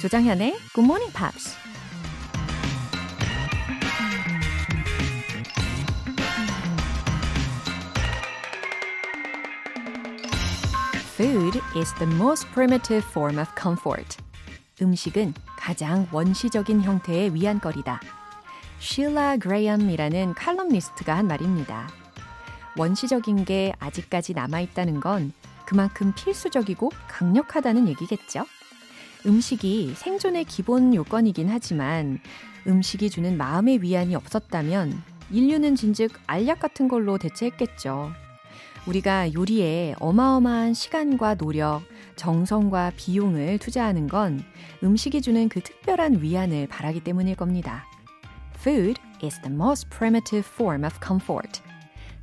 조정현의 Good Morning Pops. Food is the most primitive form of comfort. 음식은 가장 원시적인 형태의 위안거리다. 쉴라 그레이엄이라는 칼럼니스트가 한 말입니다. 원시적인 게 아직까지 남아있다는 건 그만큼 필수적이고 강력하다는 얘기겠죠? 음식이 생존의 기본 요건이긴 하지만 음식이 주는 마음의 위안이 없었다면 인류는 진즉 알약 같은 걸로 대체했겠죠. 우리가 요리에 어마어마한 시간과 노력, 정성과 비용을 투자하는 건 음식이 주는 그 특별한 위안을 바라기 때문일 겁니다. Food is the most primitive form of comfort.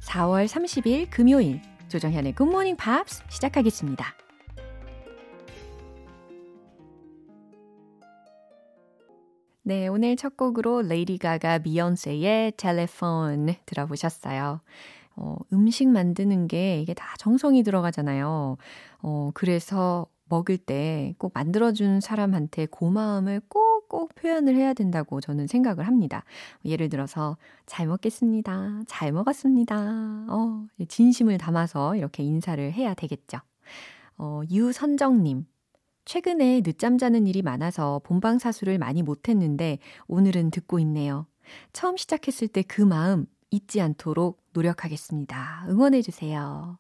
4월 30일 금요일, 조정현의 Good Morning Pops 시작하겠습니다. 네, 오늘 첫 곡으로 레이디 가가 비욘세의 텔레폰 들어보셨어요. 음식 만드는 게 이게 다 정성이 들어가잖아요. 그래서 먹을 때 꼭 만들어준 사람한테 고마움을 꼭꼭 표현을 해야 된다고 저는 생각을 합니다. 예를 들어서 잘 먹겠습니다. 잘 먹었습니다. 진심을 담아서 이렇게 인사를 해야 되겠죠. 유선정님. 최근에 늦잠 자는 일이 많아서 본방 사수를 많이 못했는데 오늘은 듣고 있네요. 처음 시작했을 때 그 마음 잊지 않도록 노력하겠습니다. 응원해주세요.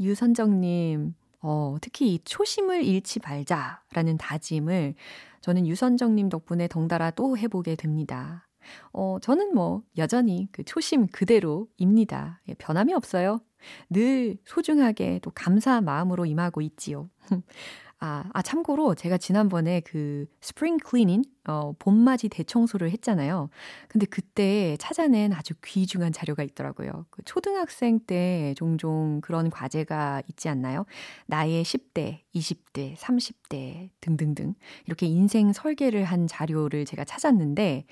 유선정님, 특히 이 초심을 잃지 말자라는 다짐을 저는 유선정님 덕분에 덩달아 또 해보게 됩니다. 저는 여전히 그 초심 그대로입니다. 변함이 없어요. 늘 소중하게 또 감사한 마음으로 임하고 있지요. 참고로 제가 지난번에 그 스프링 클리닝, 봄맞이 대청소를 했잖아요. 근데 그때 찾아낸 아주 귀중한 자료가 있더라고요. 그 초등학생 때 종종 그런 과제가 있지 않나요? 나의 10대, 20대, 30대 등등등 이렇게 인생 설계를 한 자료를 제가 찾았는데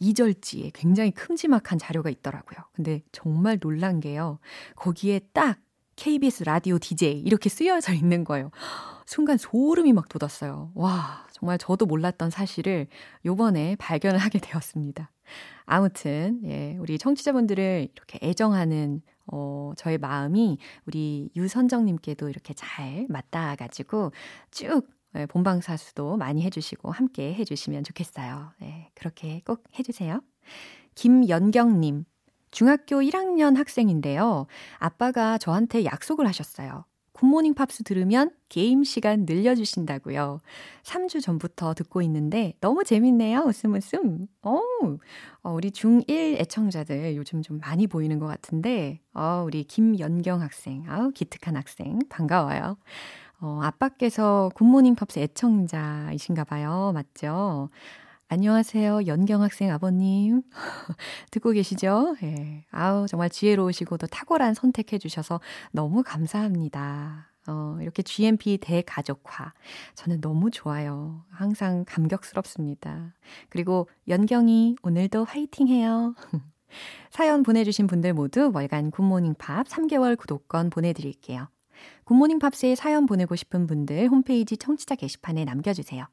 이절지에 굉장히 큼지막한 자료가 있더라고요. 근데 정말 놀란 게요. 거기에 딱 KBS 라디오 DJ 이렇게 쓰여져 있는 거예요. 순간 소름이 막 돋았어요. 와, 정말 저도 몰랐던 사실을 요번에 발견을 하게 되었습니다. 아무튼 우리 청취자분들을 이렇게 애정하는 저의 마음이 우리 유선정님께도 이렇게 잘 맞닿아가지고 쭉 본방사수도 많이 해주시고 함께 해주시면 좋겠어요. 그렇게 꼭 해주세요. 김연경님. 중학교 1학년 학생인데요. 아빠가 저한테 약속을 하셨어요. 굿모닝 팝스 들으면 게임 시간 늘려주신다고요. 3주 전부터 듣고 있는데 너무 재밌네요. 웃음 웃음. 우리 중1 애청자들 요즘 좀 많이 보이는 것 같은데 우리 김연경 학생, 기특한 학생 반가워요. 아빠께서 굿모닝 팝스 애청자이신가 봐요. 맞죠? 안녕하세요. 연경 학생 아버님. 듣고 계시죠? 정말 지혜로우시고 또 탁월한 선택해 주셔서 너무 감사합니다. 이렇게 GMP 대가족화. 저는 너무 좋아요. 항상 감격스럽습니다. 그리고 연경이 오늘도 화이팅해요. 사연 보내주신 분들 모두 월간 굿모닝팝 3개월 구독권 보내드릴게요. 굿모닝팝스에 사연 보내고 싶은 분들 홈페이지 청취자 게시판에 남겨주세요.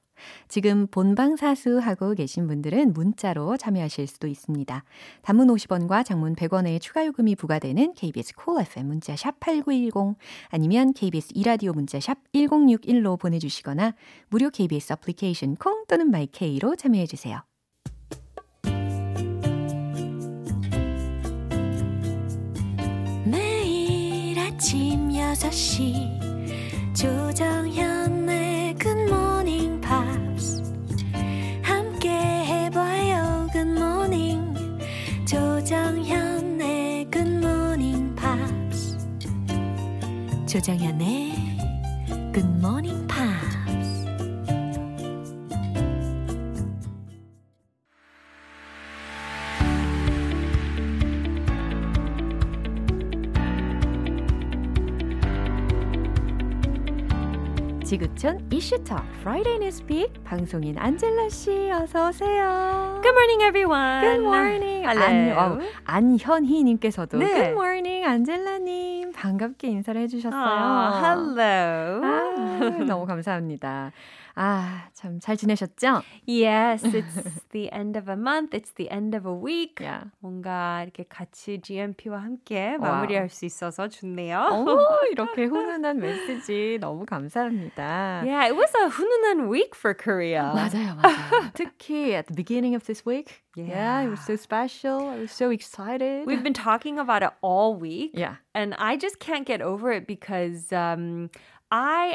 지금 본방사수 하고 계신 분들은 문자로 참여하실 수도 있습니다. 단문 50원과 장문 100원의 추가 요금이 부과되는 KBS Cool FM 문자 샵 8910 아니면 KBS 이라디오 문자 샵 1061로 보내주시거나 무료 KBS 애플리케이션 콩 또는 MyK로 참여해주세요. 매일 아침 6시 조정현의 조정현의 Good Morning Pops. 조정현의 Good Morning Pops. 지구촌 이슈톡 프라이데이 뉴스픽 방송인 안젤라 씨 어서 오세요. Good morning everyone. Good morning. Hello. 안현희 님께서도 네. Good morning 안젤라 님 반갑게 인사를 해 주셨어요. Hello. 아, 너무 감사합니다. 아, 참 잘 지내셨죠? Yes, it's the end of a month. It's the end of a week. Yeah. 뭔가 이렇게 같이 GMP와 함께 마무리할 wow. 수 있어서 좋네요. 오, 이렇게 훈훈한 메시지 너무 감사합니다. Yeah, it was a 훈훈한 week for Korea. 맞아요, 맞아요. 특히 at the beginning of this week. Yeah, it was so special. I was so excited. We've been talking about it all week. Yeah. And I just can't get over it because I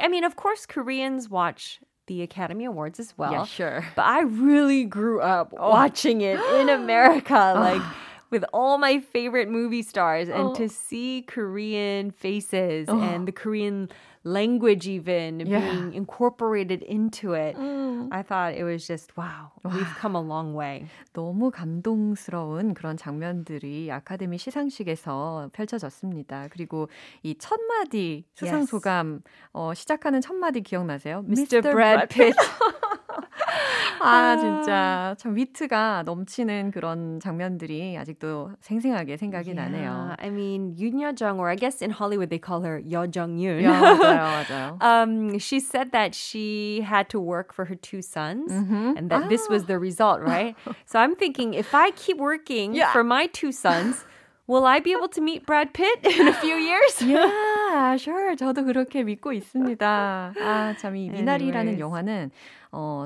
mean, of course, Koreans watch the Academy Awards as well. Yeah, sure. But I really grew up watching it in America, like with all my favorite movie stars. And to see Korean faces and the Korean language even being incorporated into it, I thought it was just, wow, we've come a long way. 너무 감동스러운 그런 장면들이 아카데미 시상식에서 펼쳐졌습니다. 그리고 이 첫 마디 수상 소감 시작하는 첫 마디 기억나세요? Mr. Brad Pitt. 아, 진짜 참 위트가 넘치는 그런 장면들이 아직도 생생하게 생각이 나네요. I mean, 윤여정, or I guess in Hollywood they call her 여정윤. 맞아요, 맞아요. She said that she had to work for her two sons and that this was the result, right? So I'm thinking, if I keep working for my two sons, will I be able to meet Brad Pitt in a few years? Yeah, sure. 저도 그렇게 믿고 있습니다. 아, 참 이 미나리라는 영화는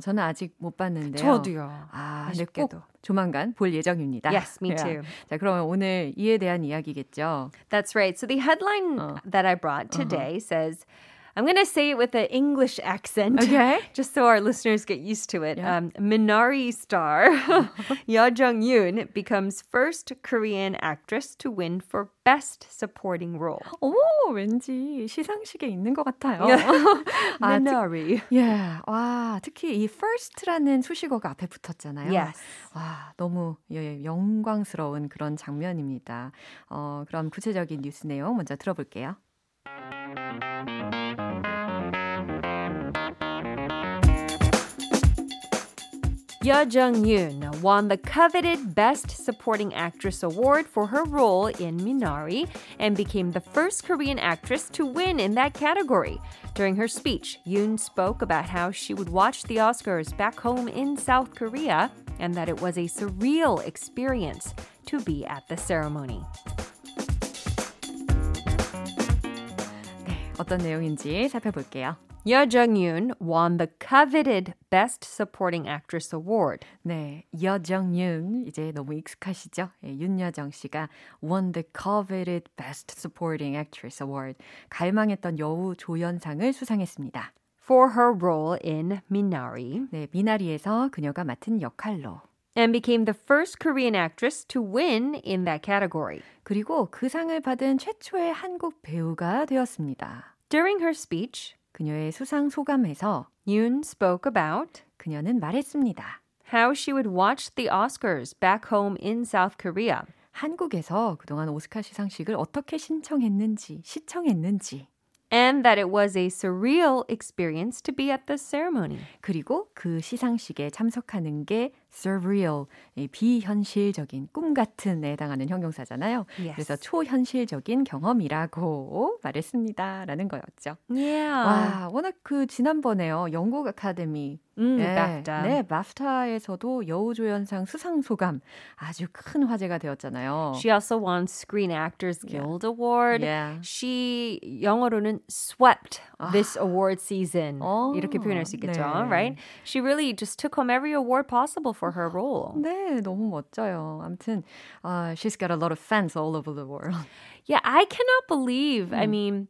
저는 아직 못 봤는데요. 저도요. 아, 아쉽게도. 근데 꼭 조만간 볼 예정입니다. Yes, me too. 자, 그러면 오늘 이에 대한 이야기겠죠. That's right. So the headline that I brought today says, I'm going to say it with an English accent, okay. just so our listeners get used to it. Yeah. Minari star 여정윤 becomes first Korean actress to win for Best Supporting Role. 오, 왠지 시상식에 있는 것 같아요. Minari. Yeah. 와, 특히 이 first라는 수식어가 앞에 붙었잖아요. Yes. 와, 너무 영광스러운 그런 장면입니다. 그럼 구체적인 뉴스 내용 먼저 들어볼게요. 여정윤 won the coveted Best Supporting Actress Award for her role in Minari and became the first Korean actress to win in that category. During her speech, Yoon spoke about how she would watch the Oscars back home in South Korea and that it was a surreal experience to be at the ceremony. 어떤 내용인지 살펴볼게요. 여정윤 won the coveted Best Supporting Actress Award. 네, 여정윤 이제 너무 익숙하시죠? 예, 윤여정 씨가 won the coveted Best Supporting Actress Award. 갈망했던 여우 조연상을 수상했습니다. For her role in Minari. 네, 미나리에서 그녀가 맡은 역할로. And became the first Korean actress to win in that category. 그리고 그 상을 받은 최초의 한국 배우가 되었습니다. During her speech, 그녀의 수상 소감에서 Yoon spoke about 그녀는 말했습니다. How she would watch the Oscars back home in South Korea. 한국에서 그동안 오스카 시상식을 어떻게 시청했는지. And that it was a surreal experience to be at the ceremony. 그리고 그 시상식에 참석하는 게 surreal, 비현실적인, 꿈 같은에 해당하는 형용사잖아요. Yes. 그래서 초현실적인 경험이라고 말했습니다라는 거였죠. Yeah. 와, 워낙 그 지난번에요. 영국 아카데미. BAFTA. 네, BAFTA에서도 여우조연상 수상 소감 아주 큰 화제가 되었잖아요. She also won Screen Actors Guild Award. Yeah. She 영어로는 swept this award season. 이렇게 표현할 수 있겠죠, 네. right? She really just took home every award possible for her role. 네, 너무 멋져요. 아무튼 she's got a lot of fans all over the world. Yeah, I cannot believe. I mean.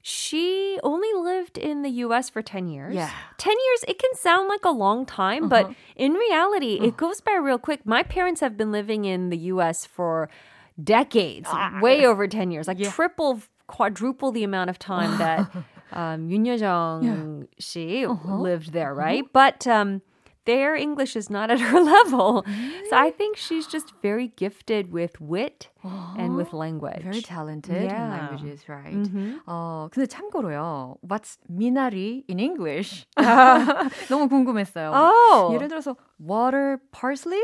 She only lived in the U.S. for 10 years. Yeah. 10 years, it can sound like a long time, but in reality, it goes by real quick. My parents have been living in the U.S. for decades, way over 10 years, like triple, quadruple the amount of time that Yoon Yeo-jung she lived there, right? But their English is not at her level. So I think she's just very gifted with wit and with language. Very talented in languages, right? Mm-hmm. 근데 참고로요. What's Minari in English? 너무 궁금했어요. Oh. 예를 들어서 water parsley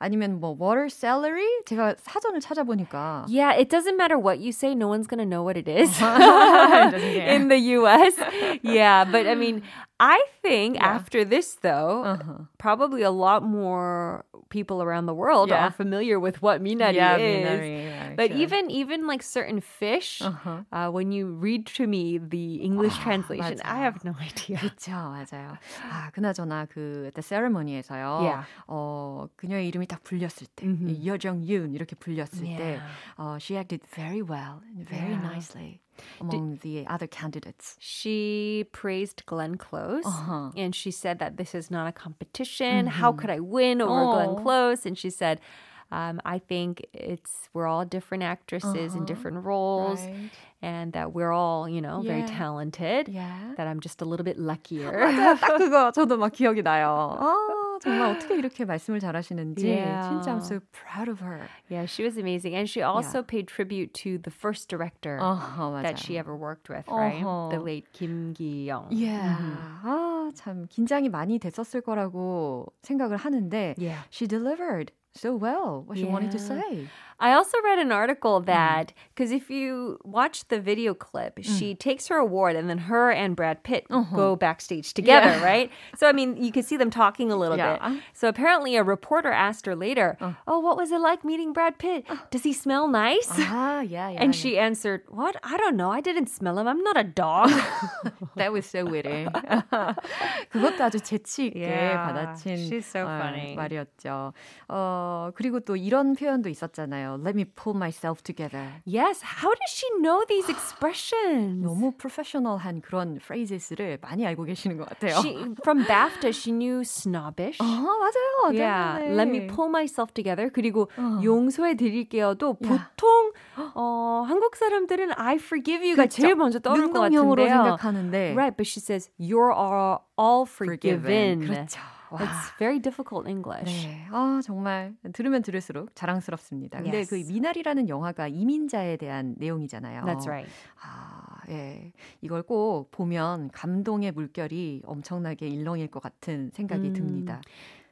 아니면 뭐 water celery 제가 사전을 찾아보니까 Yeah, it doesn't matter what you say. No one's going to know what it is. In the US. Yeah, but I mean I think after this though, probably a lot more people around the world are familiar with what Minari is. Minari, yeah, but even like certain fish, when you read to me the English translation, 맞아요. I have no idea. 그렇죠, 맞아요. 아, 그나저나 그 the ceremony에서요. Yeah. 그녀의 이름이 딱 불렸을 때, 여정윤 이렇게 불렸을 때, she acted very well, and very nicely. Among the other candidates. She praised Glenn Close and she said that this is not a competition. How could I win over Glenn Close? And she said, I think we're all different actresses in different roles. Right. And that we're all, you know, very talented. Yeah. That I'm just a little bit luckier. 딱 그거 저도 막 기억이 나요. 정말 어떻게 이렇게 말씀을 잘하시는지 진짜 I'm so proud of her. Yeah, she was amazing. And she also paid tribute to the first director that she ever worked with, right? The late Kim Ki-young. Yeah. 아, 참 긴장이 많이 됐었을 거라고 생각을 하는데 she delivered so well what she wanted to say. I also read an article that, because if you watch the video clip, she takes her award and then her and Brad Pitt go backstage together, right? So, I mean, you can see them talking a little bit. So apparently a reporter asked her later, oh, what was it like meeting Brad Pitt? Does he smell nice? And she answered, what? I don't know. I didn't smell him. I'm not a dog. That was so witty. 그것도 아주 재치 있게 받아친 She's so funny. 말이었죠. 그리고 또 이런 표현도 있었잖아요. Let me pull myself together. Yes, how does she know these expressions? 너무 프로페셔널한 그런 phrases 많이 알고 계시는 것 같아요. From BAFTA, she knew snobbish. 맞아요. Yeah, definitely. Let me pull myself together. 그리고 용서해 드릴게요도 보통 한국 사람들은 I forgive you가 그렇죠. 제일 먼저 떠오를 것 같은데요. 능동형으로 생각하는데. Right, but she says, you're all forgiven. 그렇죠. It's very difficult English. 네, 정말 들으면 들을수록 자랑스럽습니다. 근데 그 미나리라는 영화가 이민자에 대한 내용이잖아요. That's right. 예, 이걸 꼭 보면 감동의 물결이 엄청나게 일렁일 것 같은 생각이 듭니다.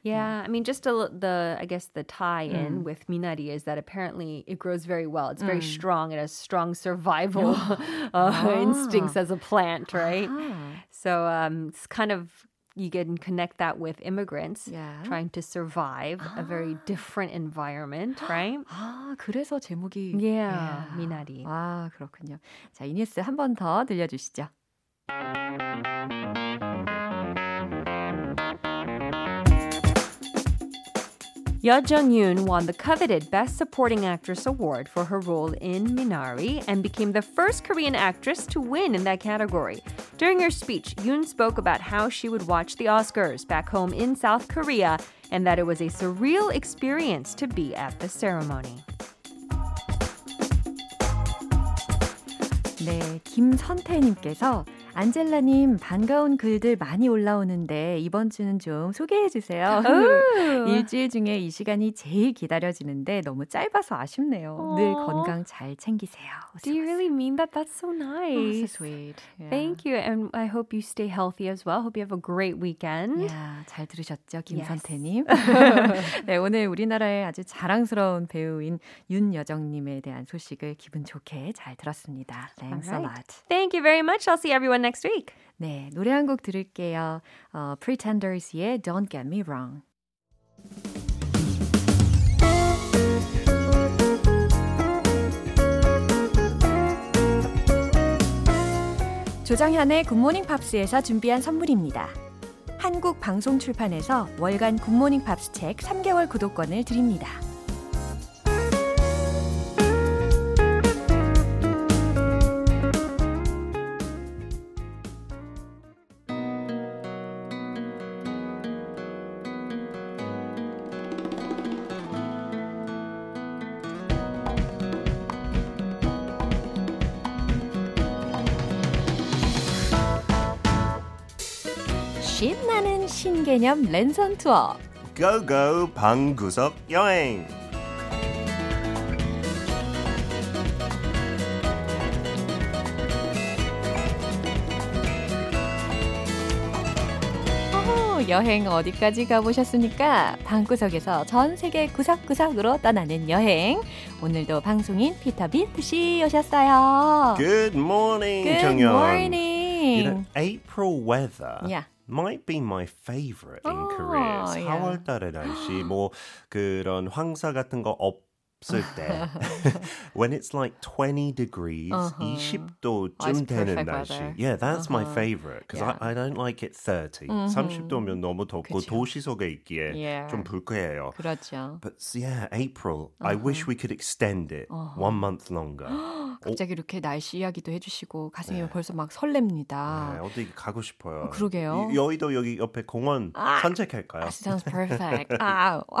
Yeah, I mean, just the tie-in with Minari is that apparently it grows very well. It's very strong. It has strong survival instincts as a plant, right? So it's kind of you can connect that with immigrants trying to survive a very different environment, right? 그래서 제목이 미나리. 아, 그렇군요. 자, 이니스 한 번 더 들려주시죠. 여정윤 won the coveted Best Supporting Actress Award for her role in Minari and became the first Korean actress to win in that category. During her speech, Yoon spoke about how she would watch the Oscars back home in South Korea and that it was a surreal experience to be at the ceremony. 네, 김선태님께서 안젤라님 반가운 글들 많이 올라오는데 이번 주는 좀 소개해 주세요. 일주일 중에 이 시간이 제일 기다려지는데 너무 짧아서 아쉽네요. 늘 건강 잘 챙기세요. Do you really mean that? That's so nice. Oh, so sweet. Yeah. Thank you. And I hope you stay healthy as well. Hope you have a great weekend. Yeah, 잘 들으셨죠? 김선태님. Yes. 네, 오늘 우리나라의 아주 자랑스러운 배우인 윤여정님에 대한 소식을 기분 좋게 잘 들었습니다. Thanks a lot. Thank you very much. I'll see everyone next week. 네, 노래 한 곡 들을게요. Pretenders의 Don't Get Me Wrong. 조정현의 굿모닝 팝스에서 준비한 선물입니다. 한국 방송 출판에서 월간 굿모닝 팝스 책 3개월 구독권을 드립니다. 신개념 랜선 투어 고고 방구석 여행. 여행 어디까지 가보셨습니까? 방구석에서 전 세계 구석구석으로 떠나는 여행. 오늘도 방송인 피터 빈트 씨 오셨어요. Good morning, 정연. Good morning. You know, April weather. Yeah. might be my favorite in Korea. 4월 달의 날씨 뭐 그런 황사 같은 거 없을 때 when it's like 20 degrees, 20도쯤 되는 날씨. Yeah, that's my favorite because I don't like it 30. 30도면 너무 덥고 도시 속에 있기에 좀 불쾌해요. 그렇죠. But yeah, April, I wish we could extend it one month longer. 갑자기 이렇게 날씨 이야기도 해주시고 가슴이 네. 벌써 막 설렙니다. 네, 어디 가고 싶어요. 그러게요. 여의도 여기 옆에 공원 산책할까요? That sounds perfect.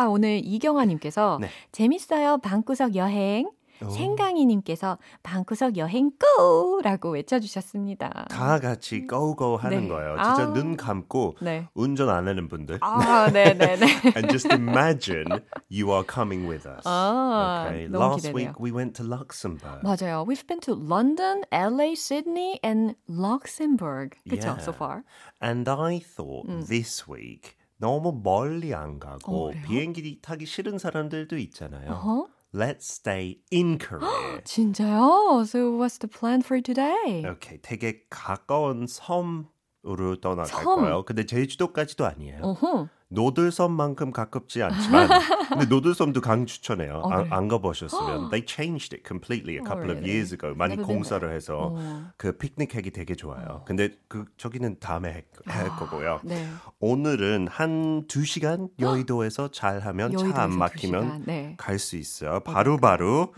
오늘 이경아님께서 네. 재밌어요. 방구석 여행. 생강이님께서 방구석 여행 고라고 외쳐주셨습니다. 다 같이 고고 하는 네. 거예요. 진짜 눈 감고 네. 운전 안 하는 분들. And just imagine you are coming with us. Okay. Last week we went to Luxembourg. 맞아요. We've been to London, LA, Sydney, and Luxembourg. 그렇죠, yeah. so far. And I thought this week 너무 멀리 안 가고 비행기 타기 싫은 사람들도 있잖아요. Uh-huh. Let's stay in Korea. 진짜요? So what's the plan for today? Okay, 되게 가까운 섬으로 떠나갈 거예요. 근데 제주도까지도 아니에요. Uh-huh. 노들섬만큼 가깝지 않지만 근데 노들섬도 강추천해요. 안 가보셨으면. They changed it completely a couple of years ago. 많이 공사를 해서 그 피크닉하기 되게 좋아요. 근데 그 저기는 다음에 할 거고요. 네. 오늘은 한 2시간 여의도에서 잘하면 차 안 막히면 네. 갈 수 있어요. 바로바로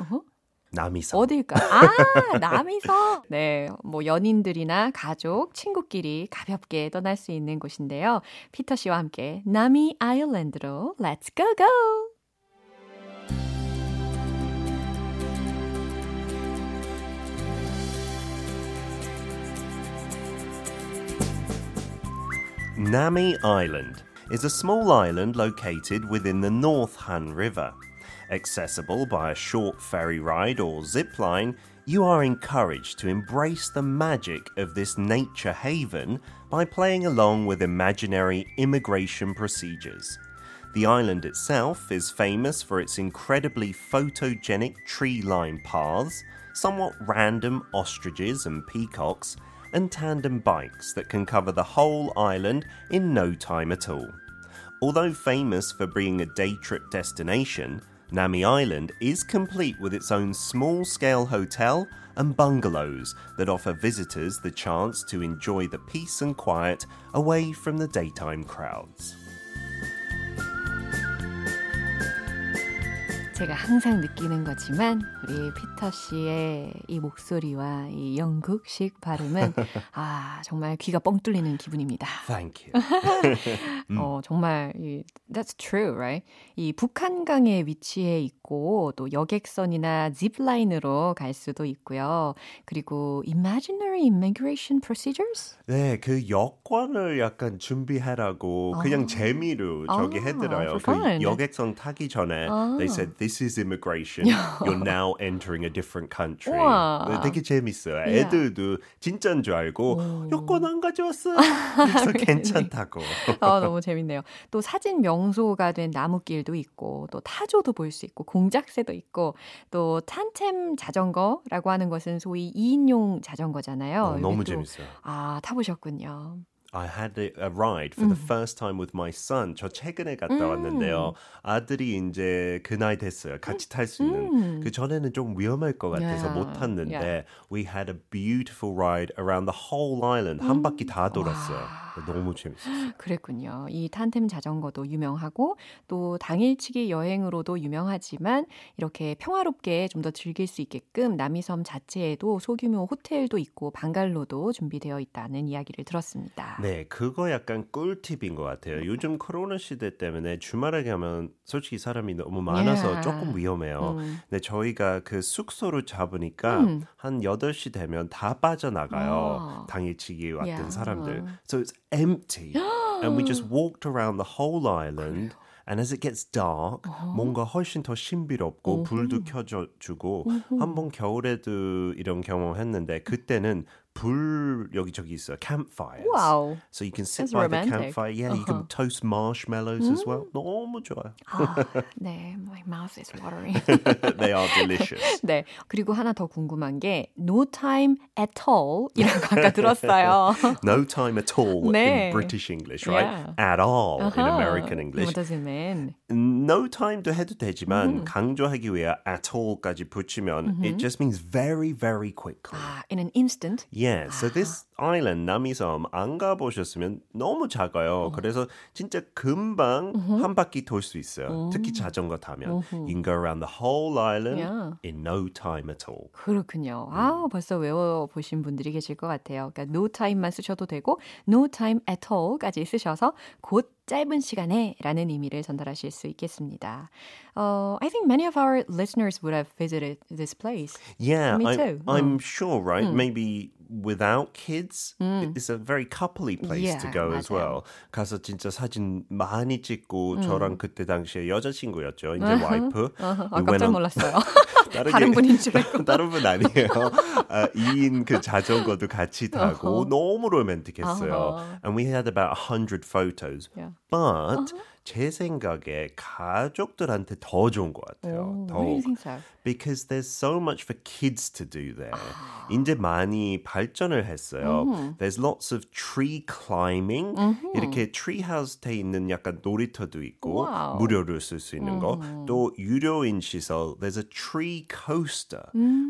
남이섬. 어딜까? 남이섬. 네, 뭐 연인들이나 가족, 친구끼리 가볍게 떠날 수 있는 곳인데요. 피터 씨와 함께 나미 아일랜드로 Let's go go! Nami Island is a small island located within the North Han River. Accessible by a short ferry ride or zip line, you are encouraged to embrace the magic of this nature haven by playing along with imaginary immigration procedures. The island itself is famous for its incredibly photogenic tree-lined paths, somewhat random ostriches and peacocks, and tandem bikes that can cover the whole island in no time at all. Although famous for being a day-trip destination, Nami Island is complete with its own small-scale hotel and bungalows that offer visitors the chance to enjoy the peace and quiet away from the daytime crowds. 제가 항상 느끼는 거지만 우리 피터 씨의 이 목소리와 이 영국식 발음은 정말 귀가 뻥 뚫리는 기분입니다. Thank you. 정말 that's true, right? 이 북한강에 위치해 있고 또 여객선이나 짚라인으로 갈 수도 있고요. 그리고 imaginary immigration procedures? 네, 그 여권을 약간 준비하라고 그냥 재미로 저기 해드려요. 그 여객선 타기 전에 they said this is immigration. You're now entering a different country. 네, 되게 재밌어요. Yeah. 애들도 진짜인 줄 알고 여권 안 가져왔어. 그래서 괜찮다고. 너무 재밌네요. 또 사진 명소가 된 나무길도 있고 또 타조도 볼 수 있고 공작새도 있고 또 탄템 자전거라고 하는 것은 소위 2인용 자전거잖아요. 너무 재밌어요. 타보셨군요. I had a ride for the first time with my son. 저 최근에 갔다 왔는데요. 아들이 이제 그 나이 됐어요. 같이 탈 수 있는. 그 전에는 좀 위험할 것 같아서 못 탔는데 we had a beautiful ride around the whole island. 한 바퀴 다 돌았어요. 너무 재밌었어요. 그랬군요. 이 탄템 자전거도 유명하고 또 당일치기 여행으로도 유명하지만 이렇게 평화롭게 좀 더 즐길 수 있게끔 남이섬 자체에도 소규모 호텔도 있고 방갈로도 준비되어 있다는 이야기를 들었습니다. 네, 그거 약간 꿀팁인 것 같아요. 요즘 코로나 시대 때문에 주말에 가면 솔직히 사람이 너무 많아서 조금 위험해요. 근데 저희가 그 숙소를 잡으니까 한 8시 되면 다 빠져나가요. 당일치기 왔던 사람들. So it's empty. And we just walked around the whole island. And as it gets dark, 뭔가 훨씬 더 신비롭고 불도 켜주고 한번 겨울에도 이런 경험했는데 그때는 불 여기저기 있어요. Campfires. Wow. So you can sit That's by romantic. The campfire. Yeah, you can toast marshmallows as well. 너무 좋아요. 아, 네, my mouth is watering. They are delicious. 네, 그리고 하나 더 궁금한 게 no time at all 이라고 아까 들었어요. No time at all 네. in British English, right? Yeah. At all in American English. What does it mean? No time도 해도 되지만 강조하기 위해 at all까지 붙이면 it just means very, very quickly. 아, in an instant? Yeah, so this island, 남이섬, 안 가보셨으면 너무 작아요. 그래서 진짜 금방 한 바퀴 돌 수 있어요. 특히 자전거 타면. You can go around the whole island yeah. in no time at all. 그렇군요. 아, 벌써 외워보신 분들이 계실 것 같아요. 그러니까 no time만 쓰셔도 되고 no time at all까지 쓰셔서 곧 짧은 시간에 라는 의미를 전달하실 수 있겠습니다. I think many of our listeners would have visited this place. Yeah, Me too. I'm sure, right? Maybe without kids, it's a very coupley place yeah, to go 맞아요. As well. 가서 진짜 사진 많이 찍고 저랑 그때 당시에 여자친구였죠. 이제 와이프. 아, 깜짝 놀랐어요. 다른 분인 줄 알고. 다른 분 아니에요. 2인 그 자전거도 같이 타고 너무 로맨틱했어요. And we had about 100 photos. Yeah. But 제 생각에 가족들한테 더 좋은 것 같아요. Why do you think so? Because there's so much for kids to do there. 이제 많이 발전을 했어요. There's lots of tree climbing. 이렇게 treehouse에 있는 약간 놀이터도 있고 wow. 무료로 쓸 수 있는 거. 또 유료인 시설. There's a tree coaster.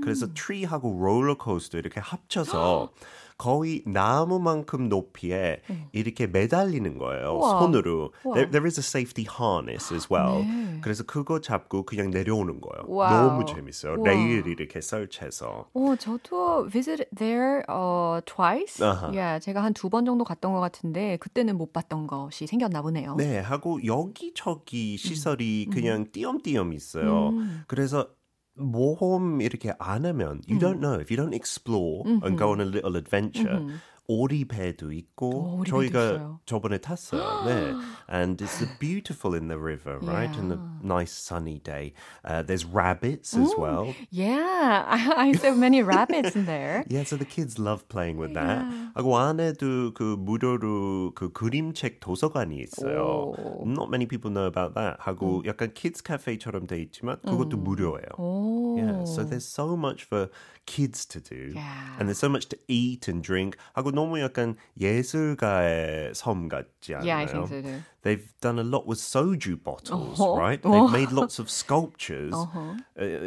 그래서 tree하고 롤러코스터 이렇게 합쳐서 거의 나무만큼 높이에 이렇게 매달리는 거예요. 우와. 손으로. 우와. There is a safety harness as well. 네. 그래서 그거 잡고 그냥 내려오는 거예요. 와우. 너무 재밌어요. 우와. 레일 이렇게 설치해서. 오, 저도 visit there twice. Yeah, 제가 한 2번 정도 갔던 것 같은데 그때는 못 봤던 것이 생겼나 보네요. 네, 하고 여기저기 시설이 그냥 띄엄띄엄 있어요. 그래서 모험 이렇게 안 하면 you don't know if you don't explore and go on a little adventure 오리배도 있고 오리배도 저희가 있어요. 저번에 탔어요. 네. And it's beautiful in the river, right? Yeah. And a nice sunny day. There's rabbits as well. Yeah, I saw many rabbits in there. Yeah, so the kids love playing with that. Yeah. 하고 안에도 그 무료로 그 그림책 도서관이 있어요. Oh. Not many people know about that. 하고 약간 kids cafe처럼 돼 있지만 그것도 무료예요. Oh. Yeah, so there's so much for kids to do. Yeah. And there's so much to eat and drink. 하고 너무 약간 예술가의 섬 같지 않나요? Yeah, I think so too. They've done a lot with soju bottles, right? They've made lots of sculptures.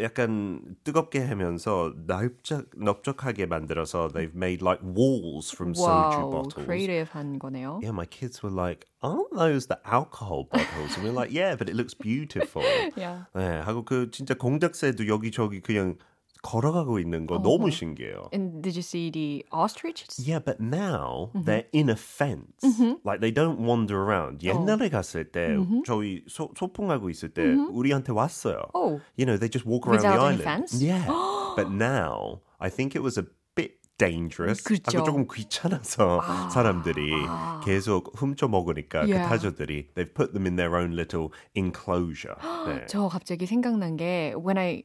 약간 뜨겁게 하면서 넓적하게 만들어서 they've made like walls from wow, soju bottles. creative한 거네요. Yeah, my kids were like, aren't those the alcohol bottles? And we're like, yeah, but it looks beautiful. yeah. 네, 하고 그 진짜 공작새도 여기저기 그냥 걸어가고 있는 거 너무 신기해요. And did you see the ostriches? Yeah, but now they're in a fence. Like they don't wander around. 옛날에 갔을 때 저희 소풍하고 있을 때 우리한테 왔어요. Oh. You know, they just walk around Without the island. Without any fence? Yeah. But now I think it was a dangerous. 그렇죠. 조금 귀찮아서 사람들이 계속 훔쳐 먹으니까 yeah. 그 타조들이 they've put them in their own little enclosure. 네. 저 갑자기 생각난 게 when I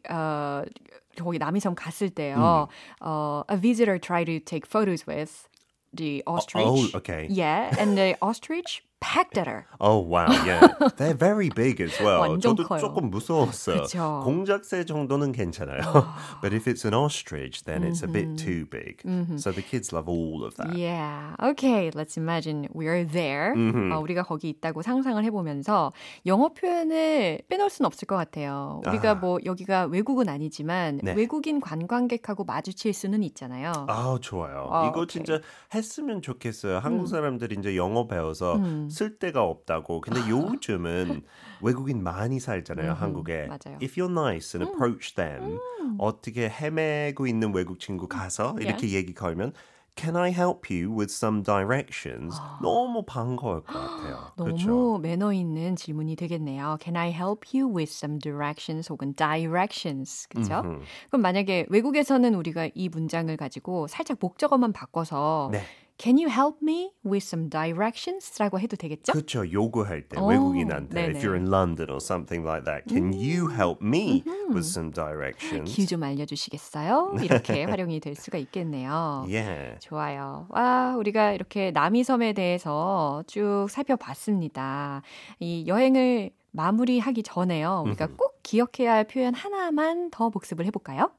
거기 남이섬 갔을 때요. A visitor tried to take photos with the ostrich. Oh, okay. Yeah, and the ostrich pecked at her. Oh, wow, yeah. They're very big as well. 저도 커요. 조금 무서웠어요. 그쵸? 공작새 정도는 괜찮아요. But if it's an ostrich, then it's a bit too big. So the kids love all of that. Yeah, okay, let's imagine we're there. 우리가 거기 있다고 상상을 해보면서 영어 표현을 빼놓을 수는 없을 것 같아요. 우리가 뭐 여기가 외국은 아니지만 네. 외국인 관광객하고 마주칠 수는 있잖아요. 아, 좋아요. 이거 okay. 진짜 했으면 좋겠어요. 한국 사람들이 이제 영어 배워서 쓸 데가 없다고. 근데 요즘은 외국인 많이 살잖아요, 한국에. 맞아요. If you're nice and approach them, 어떻게 헤매고 있는 외국 친구 가서 이렇게 yeah. 얘기 걸면 Can I help you with some directions? 너무 반가울 것 같아요. 너무 그렇죠? 매너 있는 질문이 되겠네요. Can I help you with some directions 혹은 directions? 그렇죠? 그럼 만약에 외국에서는 우리가 이 문장을 가지고 살짝 목적어만 바꿔서 네. Can you help me with some directions? 라고 해도 되겠죠? 그렇죠. 요구할 때 외국인한테 네네. If you're in London or something like that, can you help me with some directions? 길 좀 알려주시겠어요? 이렇게 활용이 될 수가 있겠네요. Yeah. 좋아요. 와, 우리가 이렇게 남이섬에 대해서 쭉 살펴봤습니다. 이 여행을 마무리하기 전에요. 우리가 꼭 기억해야 할 표현 하나만 더 복습을 해볼까요?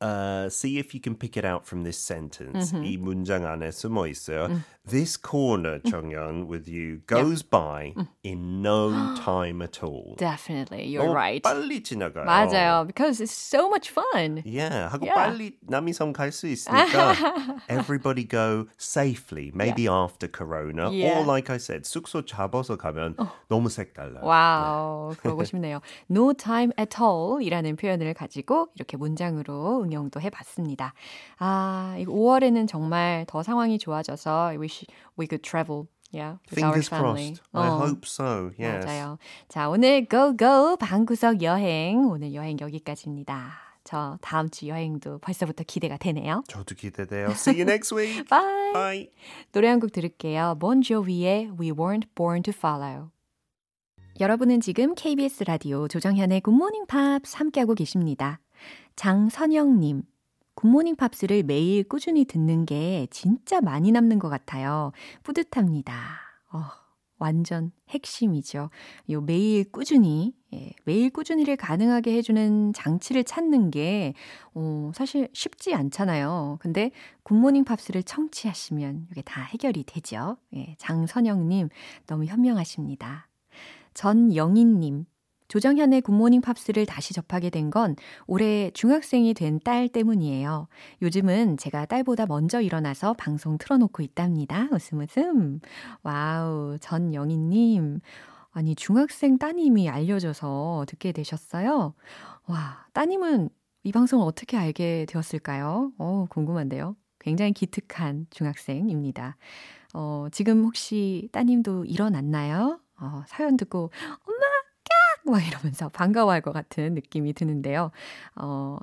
See if you can pick it out from this sentence. 이 문장 안에 숨어 있어요. This corner, 정연, with you, goes by in no time at all. Definitely, you're right. 빨리 지나가요. 맞아요, because it's so much fun. Yeah, 하고 빨리 남이섬 갈 수 있으니까 everybody go safely, maybe after corona. Yeah. Or like I said, 숙소 잡아서 가면 너무 색달라요. 와우, 그러고 싶네요. No time at all 이라는 표현을 가지고 이렇게 문장으로 응용도 해봤습니다. 아, 5월에는 정말 더 상황이 좋아져서 I wish we could travel. Yeah, fingers crossed. I hope so. Yes. 맞아요. 자, 오늘 go 방구석 여행 오늘 여행 여기까지입니다. 저 다음 주 여행도 벌써부터 기대가 되네요. 저도 기대돼요. See you next week. Bye. Bye. 노래 한 곡 들을게요. Bon Jovi의 We Weren't Born to Follow. 여러분은 지금 KBS 라디오 조정현의 굿모닝 팝스 함께하고 계십니다. 장선영님, 굿모닝 팝스를 매일 꾸준히 듣는 게 진짜 많이 남는 것 같아요. 뿌듯합니다. 완전 핵심이죠. 요 매일 꾸준히, 예, 매일 꾸준히를 가능하게 해주는 장치를 찾는 게 사실 쉽지 않잖아요. 근데 굿모닝 팝스를 청취하시면 이게 다 해결이 되죠. 예, 장선영님, 너무 현명하십니다. 전영인님, 조정현의 굿모닝 팝스를 다시 접하게 된 건 올해 중학생이 된 딸 때문이에요. 요즘은 제가 딸보다 먼저 일어나서 방송 틀어놓고 있답니다. 웃음 웃음. 와우, 전영희님. 아니, 중학생 따님이 알려줘서 듣게 되셨어요? 와, 따님은 이 방송을 어떻게 알게 되었을까요? 궁금한데요. 굉장히 기특한 중학생입니다. 지금 혹시 따님도 일어났나요? 사연 듣고 엄마! 막 이러면서 반가워할 것 같은 느낌이 드는데요.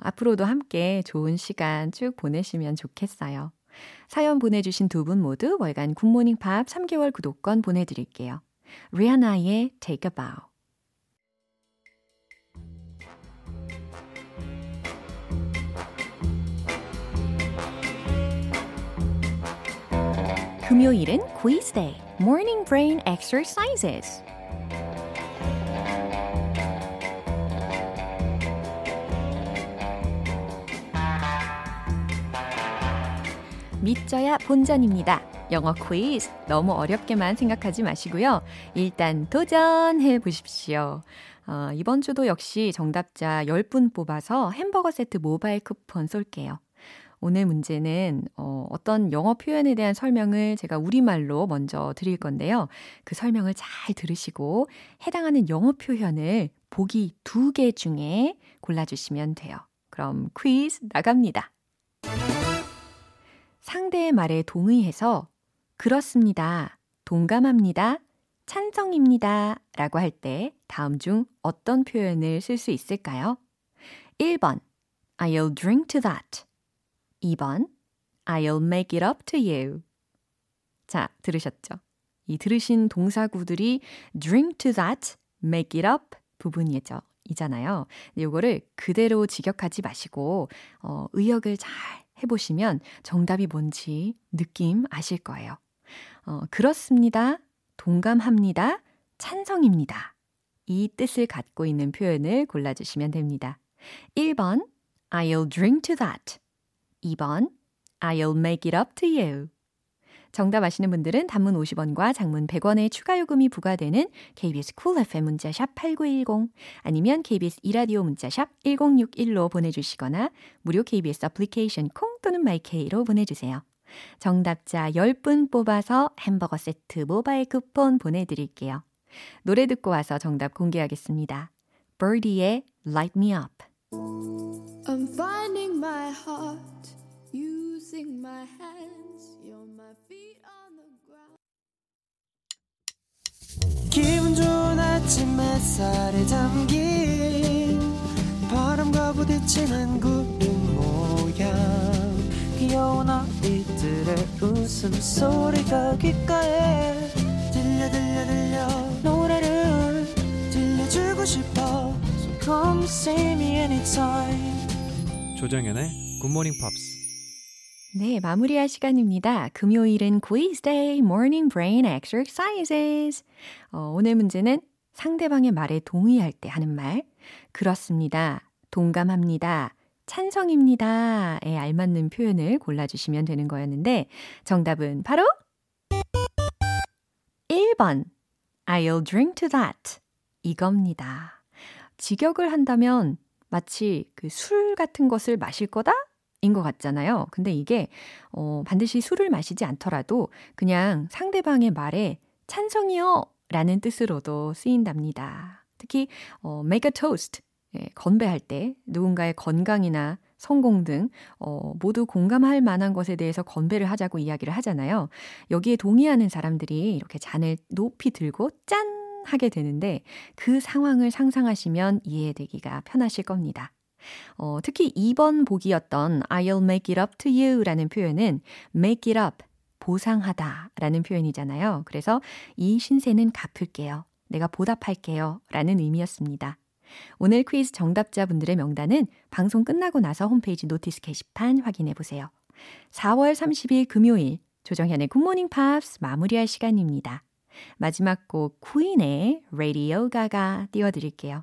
앞으로도 함께 좋은 시간 쭉 보내시면 좋겠어요. 사연 보내주신 두 분 모두 월간 굿모닝 팝 3개월 구독권 보내드릴게요. 리아나의 Take a Bow. 금요일은 Quiz Day, Morning Brain Exercises. 믿져야 본전입니다. 영어 퀴즈 너무 어렵게만 생각하지 마시고요. 일단 도전해 보십시오. 이번 주도 역시 정답자 10분 뽑아서 햄버거 세트 모바일 쿠폰 쏠게요. 오늘 문제는 어떤 영어 표현에 대한 설명을 제가 우리말로 먼저 드릴 건데요. 그 설명을 잘 들으시고 해당하는 영어 표현을 보기 2개 중에 골라주시면 돼요. 그럼 퀴즈 나갑니다. 상대의 말에 동의해서 그렇습니다, 동감합니다, 찬성입니다 라고 할 때 다음 중 어떤 표현을 쓸 수 있을까요? 1번 I'll drink to that. 2번 I'll make it up to you. 자, 들으셨죠? 이 들으신 동사구들이 drink to that, make it up 부분이죠. 이잖아요. 요거를 그대로 직역하지 마시고 의역을 잘 해보시면 정답이 뭔지 느낌 아실 거예요. 그렇습니다, 동감합니다, 찬성입니다. 이 뜻을 갖고 있는 표현을 골라주시면 됩니다. 1번 I'll drink to that. 2번 I'll make it up to you. 정답 아시는 분들은 단문 50원과 장문 100원의 추가 요금이 부과되는 KBS Cool FM 문자샵 8910 아니면 KBS 이라디오 문자샵 1061로 보내주시거나 무료 KBS 애플리케이션 콩 또는 MyK로 보내주세요. 정답자 10분 뽑아서 햄버거 세트 모바일 쿠폰 보내드릴게요. 노래 듣고 와서 정답 공개하겠습니다. Birdie의 Light Me Up. I'm finding my heart using my hands. You're my feet on the ground. 기분 좋은 아침 햇살에 잠긴 바람과 부딪히는 구름 모양 가벼운 아이들의 웃음소리가 귓가에 들려 들려 들려 노래를 들려주고 싶어 So come see me anytime 조정현의 굿모닝 팝스 네, 마무리할 시간입니다. 금요일은 Quiz Day, Morning Brain Exercises. 오늘 문제는 상대방의 말에 동의할 때 하는 말. 그렇습니다. 동감합니다. 찬성입니다에 알맞는 표현을 골라주시면 되는 거였는데 정답은 바로 1번 I'll drink to that 이겁니다. 직역을 한다면 마치 그 술 같은 것을 마실 거다? 인 것 같잖아요. 근데 이게 반드시 술을 마시지 않더라도 그냥 상대방의 말에 찬성이요! 라는 뜻으로도 쓰인답니다. 특히 make a toast, 예, 건배할 때 누군가의 건강이나 성공 등 모두 공감할 만한 것에 대해서 건배를 하자고 이야기를 하잖아요. 여기에 동의하는 사람들이 이렇게 잔을 높이 들고 짠! 하게 되는데 그 상황을 상상하시면 이해되기가 편하실 겁니다. 특히 2번 보기였던 I'll make it up to you 라는 표현은 make it up, 보상하다 라는 표현이잖아요. 그래서 이 신세는 갚을게요. 내가 보답할게요 라는 의미였습니다. 오늘 퀴즈 정답자분들의 명단은 방송 끝나고 나서 홈페이지 노티스 게시판 확인해보세요. 4월 30일 금요일 조정현의 굿모닝 팝스 마무리할 시간입니다. 마지막 곡 퀸의 Radio Gaga 띄워드릴게요.